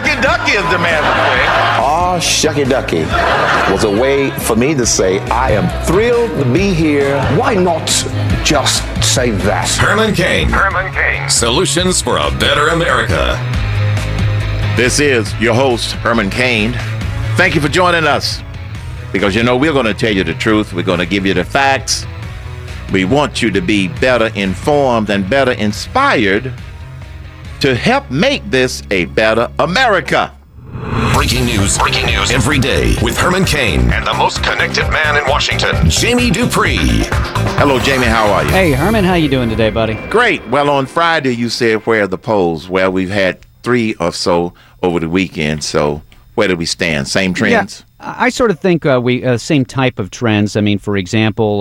Shucky Ducky is the man to say. Oh, Shucky Ducky was a way for me to say, I am thrilled to be here. Why not just say that? Herman Cain. Herman Cain. Solutions for a Better America. This is your host, Herman Cain. Thank you for joining us. Because, you know, we're going to tell you the truth. We're going to give you the facts. We want you to be better informed and better inspired to help make this a better America. Breaking news. Breaking news every day with Herman Cain and the most connected man in Washington, Jamie Dupree. Hello, Jamie. How are you? Hey, Herman. How you doing today, buddy? Great. Well, on Friday, you said, where are the polls? Well, we've had three or so over the weekend, so where do we stand? Same trends? Yeah. I sort of think same type of trends. I mean, for example,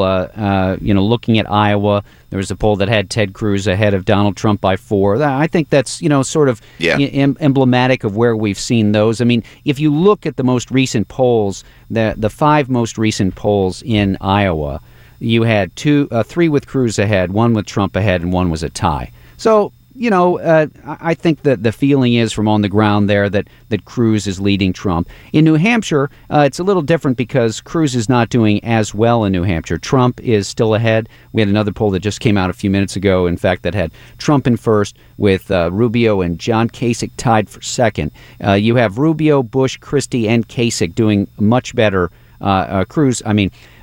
looking at Iowa, there was a poll that had Ted Cruz ahead of Donald Trump by 4. I think that's, sort of emblematic of where we've seen those. I mean, if you look at the most recent polls, the five most recent polls in Iowa, you had three with Cruz ahead, one with Trump ahead, and one was a tie. So, I think that the feeling is from on the ground there that Cruz is leading Trump. In New Hampshire, it's a little different because Cruz is not doing as well in New Hampshire. Trump is still ahead. We had another poll that just came out a few minutes ago, in fact, that had Trump in first with Rubio and John Kasich tied for second. You have Rubio, Bush, Christie, and Kasich doing much better.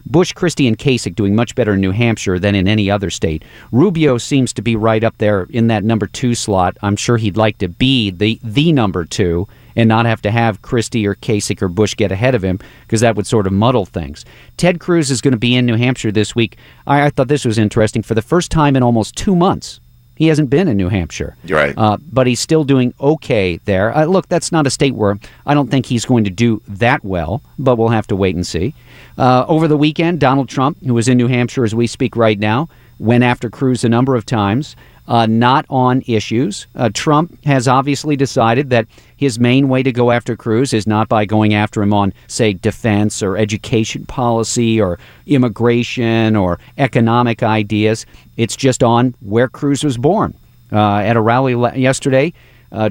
Bush, Christie, and Kasich doing much better in New Hampshire than in any other state. Rubio seems to be right up there in that number 2 slot. I'm sure he'd like to be the number 2 and not have to have Christie or Kasich or Bush get ahead of him, because that would sort of muddle things. Ted Cruz is going to be in New Hampshire this week. I thought this was interesting. For the first time in almost 2 months, he hasn't been in New Hampshire. Right. But he's still doing okay there. Look, that's not a state where I don't think he's going to do that well, but we'll have to wait and see. Over the weekend, Donald Trump, who is in New Hampshire as we speak right now, went after Cruz a number of times, not on issues. Trump has obviously decided that his main way to go after Cruz is not by going after him on, say, defense or education policy or immigration or economic ideas. It's just on where Cruz was born. At a rally yesterday,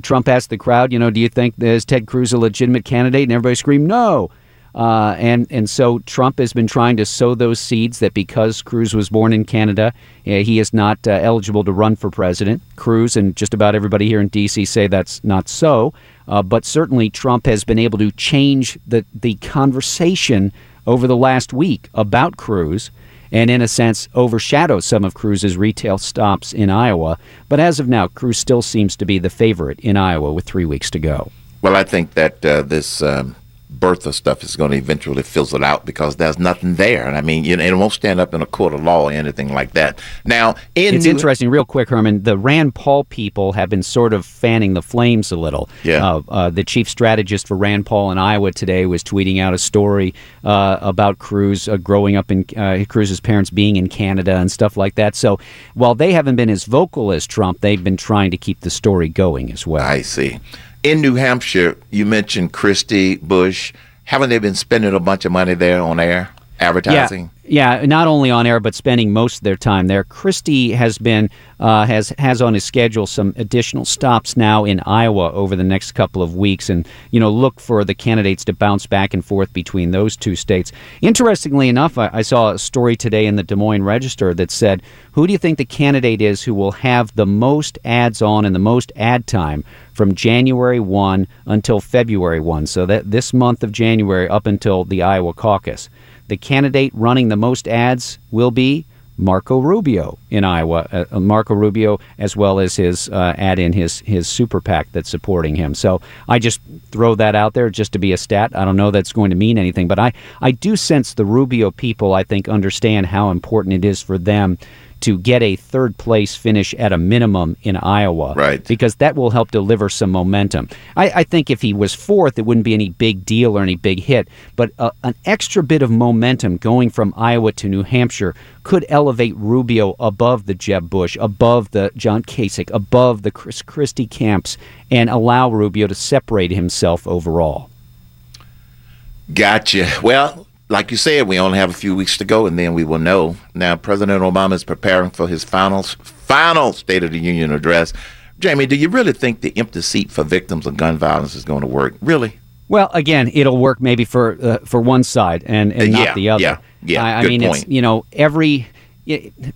Trump asked the crowd, do you think is Ted Cruz a legitimate candidate? And everybody screamed, no. And so Trump has been trying to sow those seeds that because Cruz was born in Canada, he is not eligible to run for president. Cruz and just about everybody here in D.C. say that's not so. But certainly Trump has been able to change the conversation over the last week about Cruz, and in a sense overshadow some of Cruz's retail stops in Iowa. But as of now, Cruz still seems to be the favorite in Iowa with 3 weeks to go. Well, I think that this... Bertha stuff is going to eventually fizzle out because there's nothing there. And I mean, it won't stand up in a court of law or anything like that. Now, it's interesting, real quick, Herman, the Rand Paul people have been sort of fanning the flames a little. Yeah. The chief strategist for Rand Paul in Iowa today was tweeting out a story about Cruz growing up in Cruz's parents being in Canada and stuff like that. So while they haven't been as vocal as Trump, they've been trying to keep the story going as well. I see. In New Hampshire, you mentioned Christie, Bush. Haven't they been spending a bunch of money there on air, advertising? Yeah, not only on air, but spending most of their time there. Christie has been has on his schedule some additional stops now in Iowa over the next couple of weeks, and look for the candidates to bounce back and forth between those two states. Interestingly enough, I saw a story today in the Des Moines Register that said, "Who do you think the candidate is who will have the most ads on and the most ad time?" From January 1 until February 1, so that this month of January up until the Iowa caucus. The candidate running the most ads will be Marco Rubio in Iowa. Marco Rubio, as well as his ad in his super PAC that's supporting him. So I just throw that out there just to be a stat. I don't know that's going to mean anything, but I do sense the Rubio people, I think, understand how important it is for them to get a third-place finish at a minimum in Iowa, right? Because that will help deliver some momentum. I think if he was fourth, it wouldn't be any big deal or any big hit, but an extra bit of momentum going from Iowa to New Hampshire could elevate Rubio above the Jeb Bush, above the John Kasich, above the Chris Christie camps, and allow Rubio to separate himself overall. Gotcha. Well, like you said, we only have a few weeks to go, and then we will know. Now, President Obama is preparing for his final State of the Union address. Jamie, do you really think the empty seat for victims of gun violence is going to work? Really? Well, again, it'll work maybe for one side and not the other. Yeah. I mean, point. It's, you know, every,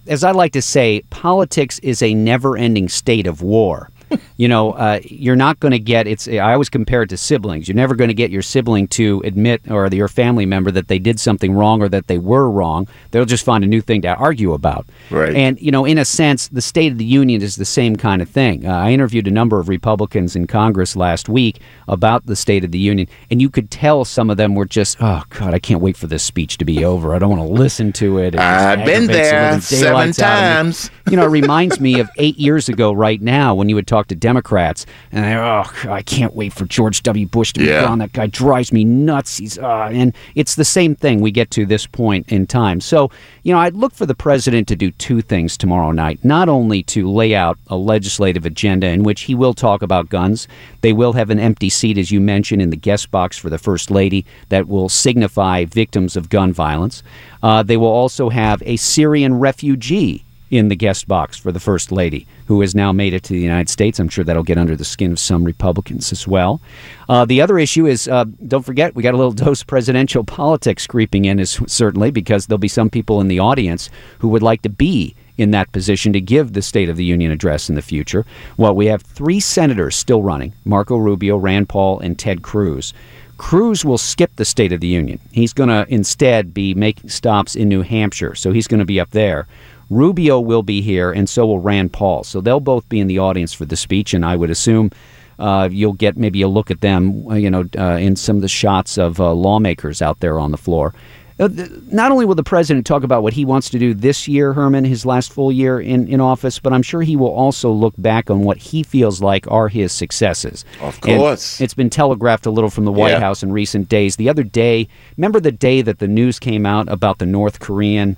as I like to say, politics is a never-ending state of war. You know, you're not going to get, it's, I always compare it to siblings. You're never going to get your sibling to admit, or your family member, that they did something wrong or that they were wrong. They'll just find a new thing to argue about. Right. And, you know, in a sense, the State of the Union is the same kind of thing. I interviewed a number of Republicans in Congress last week about the State of the Union, and you could tell some of them were just, oh, God, I can't wait for this speech to be over. I don't want to listen to it. I've been there 7 times. You know, it reminds me of 8 years ago right now when you would talk to Democrats and they, oh, I can't wait for George W. Bush to be gone. That guy drives me nuts. He's and it's the same thing we get to this point in time. So, you know, I'd look for the president to do two things tomorrow night, not only to lay out a legislative agenda in which he will talk about guns. They will have an empty seat, as you mentioned, in the guest box for the First Lady that will signify victims of gun violence. They will also have a Syrian refugee in the guest box for the First Lady, who has now made it to the United States. I'm sure that'll get under the skin of some Republicans as well. The other issue is, don't forget, we got a little dose of presidential politics creeping in, is certainly, because there'll be some people in the audience who would like to be in that position to give the State of the Union address in the future. Well, we have 3 senators still running, Marco Rubio, Rand Paul, and Ted Cruz. Cruz will skip the State of the Union. He's going to instead be making stops in New Hampshire, so he's going to be up there. Rubio will be here, and so will Rand Paul. So they'll both be in the audience for the speech, and I would assume you'll get maybe a look at them, you know, in some of the shots of lawmakers out there on the floor. Not only will the president talk about what he wants to do this year, Herman, his last full year in office, but I'm sure he will also look back on what he feels like are his successes. Of course. And it's been telegraphed a little from the White House in recent days. The other day, remember the day that the news came out about the North Korean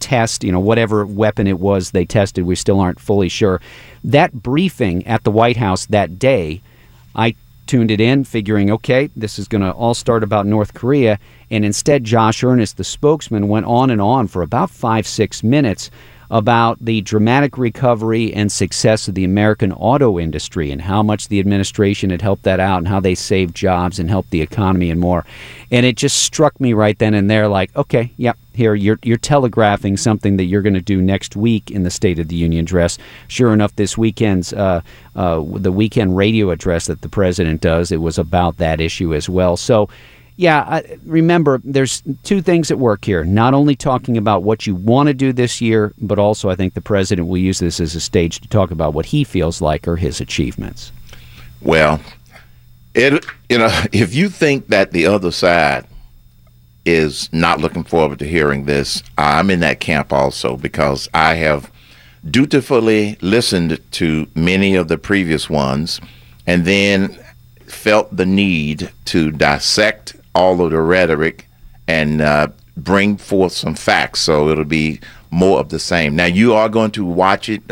test, you know, whatever weapon it was they tested, we still aren't fully sure. That briefing at the White House that day, I tuned it in, figuring, okay, this is going to all start about North Korea. And instead, Josh Earnest, the spokesman, went on and on for about 5-6 minutes about the dramatic recovery and success of the American auto industry and how much the administration had helped that out and how they saved jobs and helped the economy and more. And it just struck me right then and there, like, okay, yep, here, you're telegraphing something that you're going to do next week in the State of the Union address. Sure enough, this weekend's the weekend radio address that the president does, it was about that issue as well. So, yeah, remember, there's two things at work here. Not only talking about what you want to do this year, but also I think the president will use this as a stage to talk about what he feels like are his achievements. Well, if you think that the other side is not looking forward to hearing this, I'm in that camp also, because I have dutifully listened to many of the previous ones and then felt the need to dissect all of the rhetoric and bring forth some facts, so it'll be more of the same. Now, you are going to watch it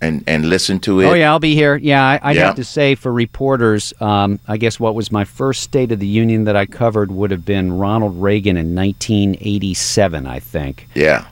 and listen to it? Oh, yeah, I'll be here. Yeah, I'd have to say, for reporters, I guess what was my first State of the Union that I covered would have been Ronald Reagan in 1987, I think. Yeah.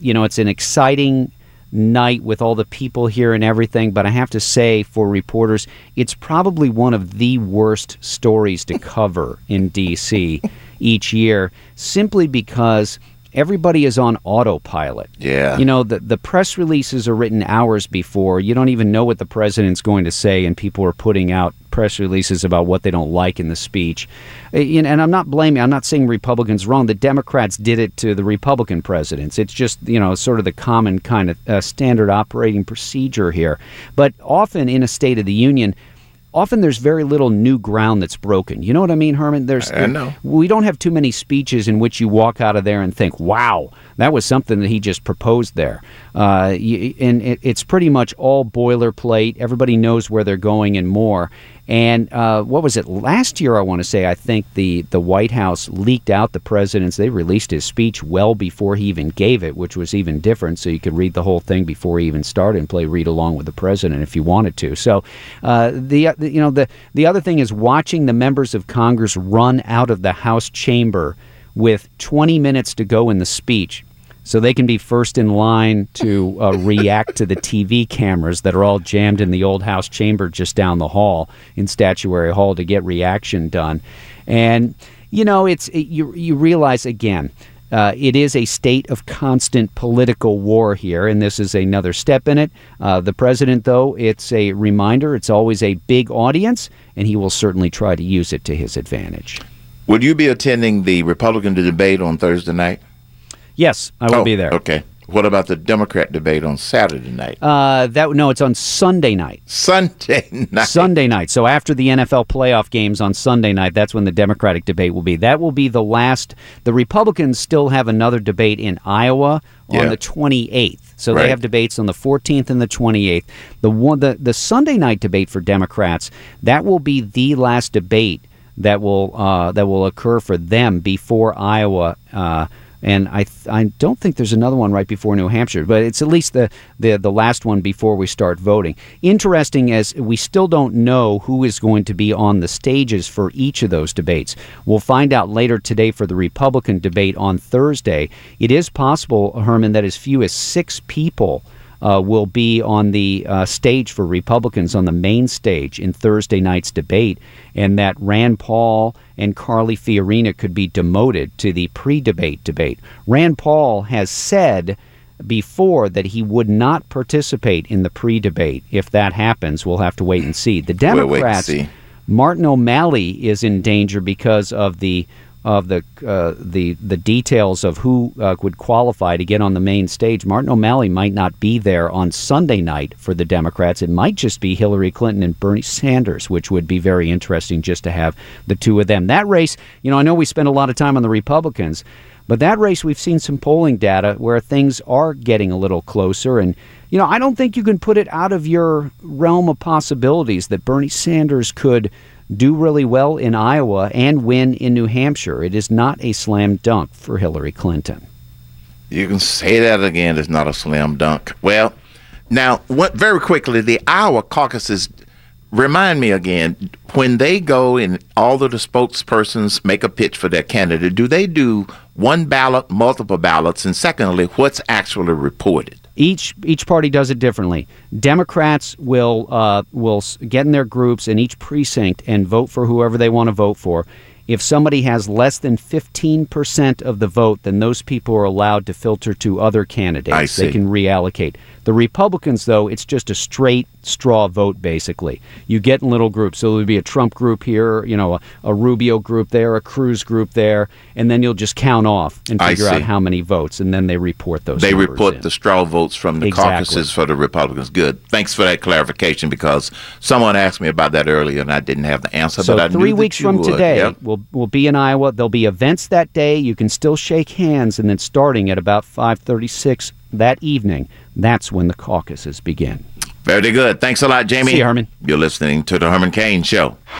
You know, it's an exciting night with all the people here and everything, but I have to say, for reporters, it's probably one of the worst stories to cover in D.C. each year, simply because everybody is on autopilot. Yeah. You know, the press releases are written hours before. You don't even know what the president's going to say, and people are putting out press releases about what they don't like in the speech. And I'm not saying Republicans wrong. The Democrats did it to the Republican presidents. It's just, you know, sort of the common kind of standard operating procedure here. But often in a State of the Union, often there's very little new ground that's broken. You know what I mean, Herman? I know. We don't have too many speeches in which you walk out of there and think, wow, that was something that he just proposed there. And it's pretty much all boilerplate. Everybody knows where they're going and more. And what was it? Last year, I want to say, I think the White House leaked out the president's. They released his speech well before he even gave it, which was even different. So you could read the whole thing before he even started and play read along with the president if you wanted to. So the other thing is watching the members of Congress run out of the House chamber with 20 minutes to go in the speech, so they can be first in line to react to the TV cameras that are all jammed in the old House chamber just down the hall in Statuary Hall to get reaction done. And, you know, you realize, again, it is a state of constant political war here, and this is another step in it. The president, though, it's a reminder, it's always a big audience, and he will certainly try to use it to his advantage. Would you be attending the Republican debate on Thursday night? Yes, I will be there. Okay. What about the Democrat debate on Saturday night? No, it's on Sunday night. Sunday night. So after the NFL playoff games on Sunday night, that's when the Democratic debate will be. That will be the last. The Republicans still have another debate in Iowa on the 28th. So they have debates on the 14th and the 28th. The Sunday night debate for Democrats, that will be the last debate that will occur for them before Iowa. And I don't think there's another one right before New Hampshire, but it's at least the last one before we start voting. Interesting, as we still don't know who is going to be on the stages for each of those debates. We'll find out later today for the Republican debate on Thursday. It is possible, Herman, that as few as 6 people will be on the stage for Republicans on the main stage in Thursday night's debate, and that Rand Paul and Carly Fiorina could be demoted to the pre-debate debate. Rand Paul has said before that he would not participate in the pre-debate. If that happens, we'll have to wait and see. The Democrats, Martin O'Malley is in danger because of the details of who would qualify to get on the main stage. Martin O'Malley might not be there on Sunday night for the Democrats. It might just be Hillary Clinton and Bernie Sanders, which would be very interesting just to have the two of them. That race, you know, I know we spend a lot of time on the Republicans, but that race, we've seen some polling data where things are getting a little closer. And, you know, I don't think you can put it out of your realm of possibilities that Bernie Sanders could do really well in Iowa and win in New Hampshire. It is not a slam dunk for Hillary Clinton. You can say that again. It's not a slam dunk. Well, now, very quickly, the Iowa caucuses, remind me again, when they go and all of the spokespersons make a pitch for their candidate, do they do one ballot, multiple ballots? And secondly, what's actually reported? Each party does it differently. Democrats will get in their groups in each precinct and vote for whoever they want to vote for. If somebody has less than 15% of the vote, then those people are allowed to filter to other candidates. They can reallocate. The Republicans, though, it's just a straight straw vote, basically. You get in little groups. So there'll be a Trump group here, you know, a Rubio group there, a Cruz group there, and then you'll just count off and figure out how many votes, and then they report those. They report the straw votes from the caucuses for the Republicans. Good. Thanks for that clarification, because someone asked me about that earlier, and I didn't have the answer. So but 3 weeks from today, we'll be in Iowa. There'll be events that day. You can still shake hands, and then starting at about 5:36 that evening, that's when the caucuses begin. Very good. Thanks a lot, Jamie. See you, Herman. You're listening to The Herman Cain Show.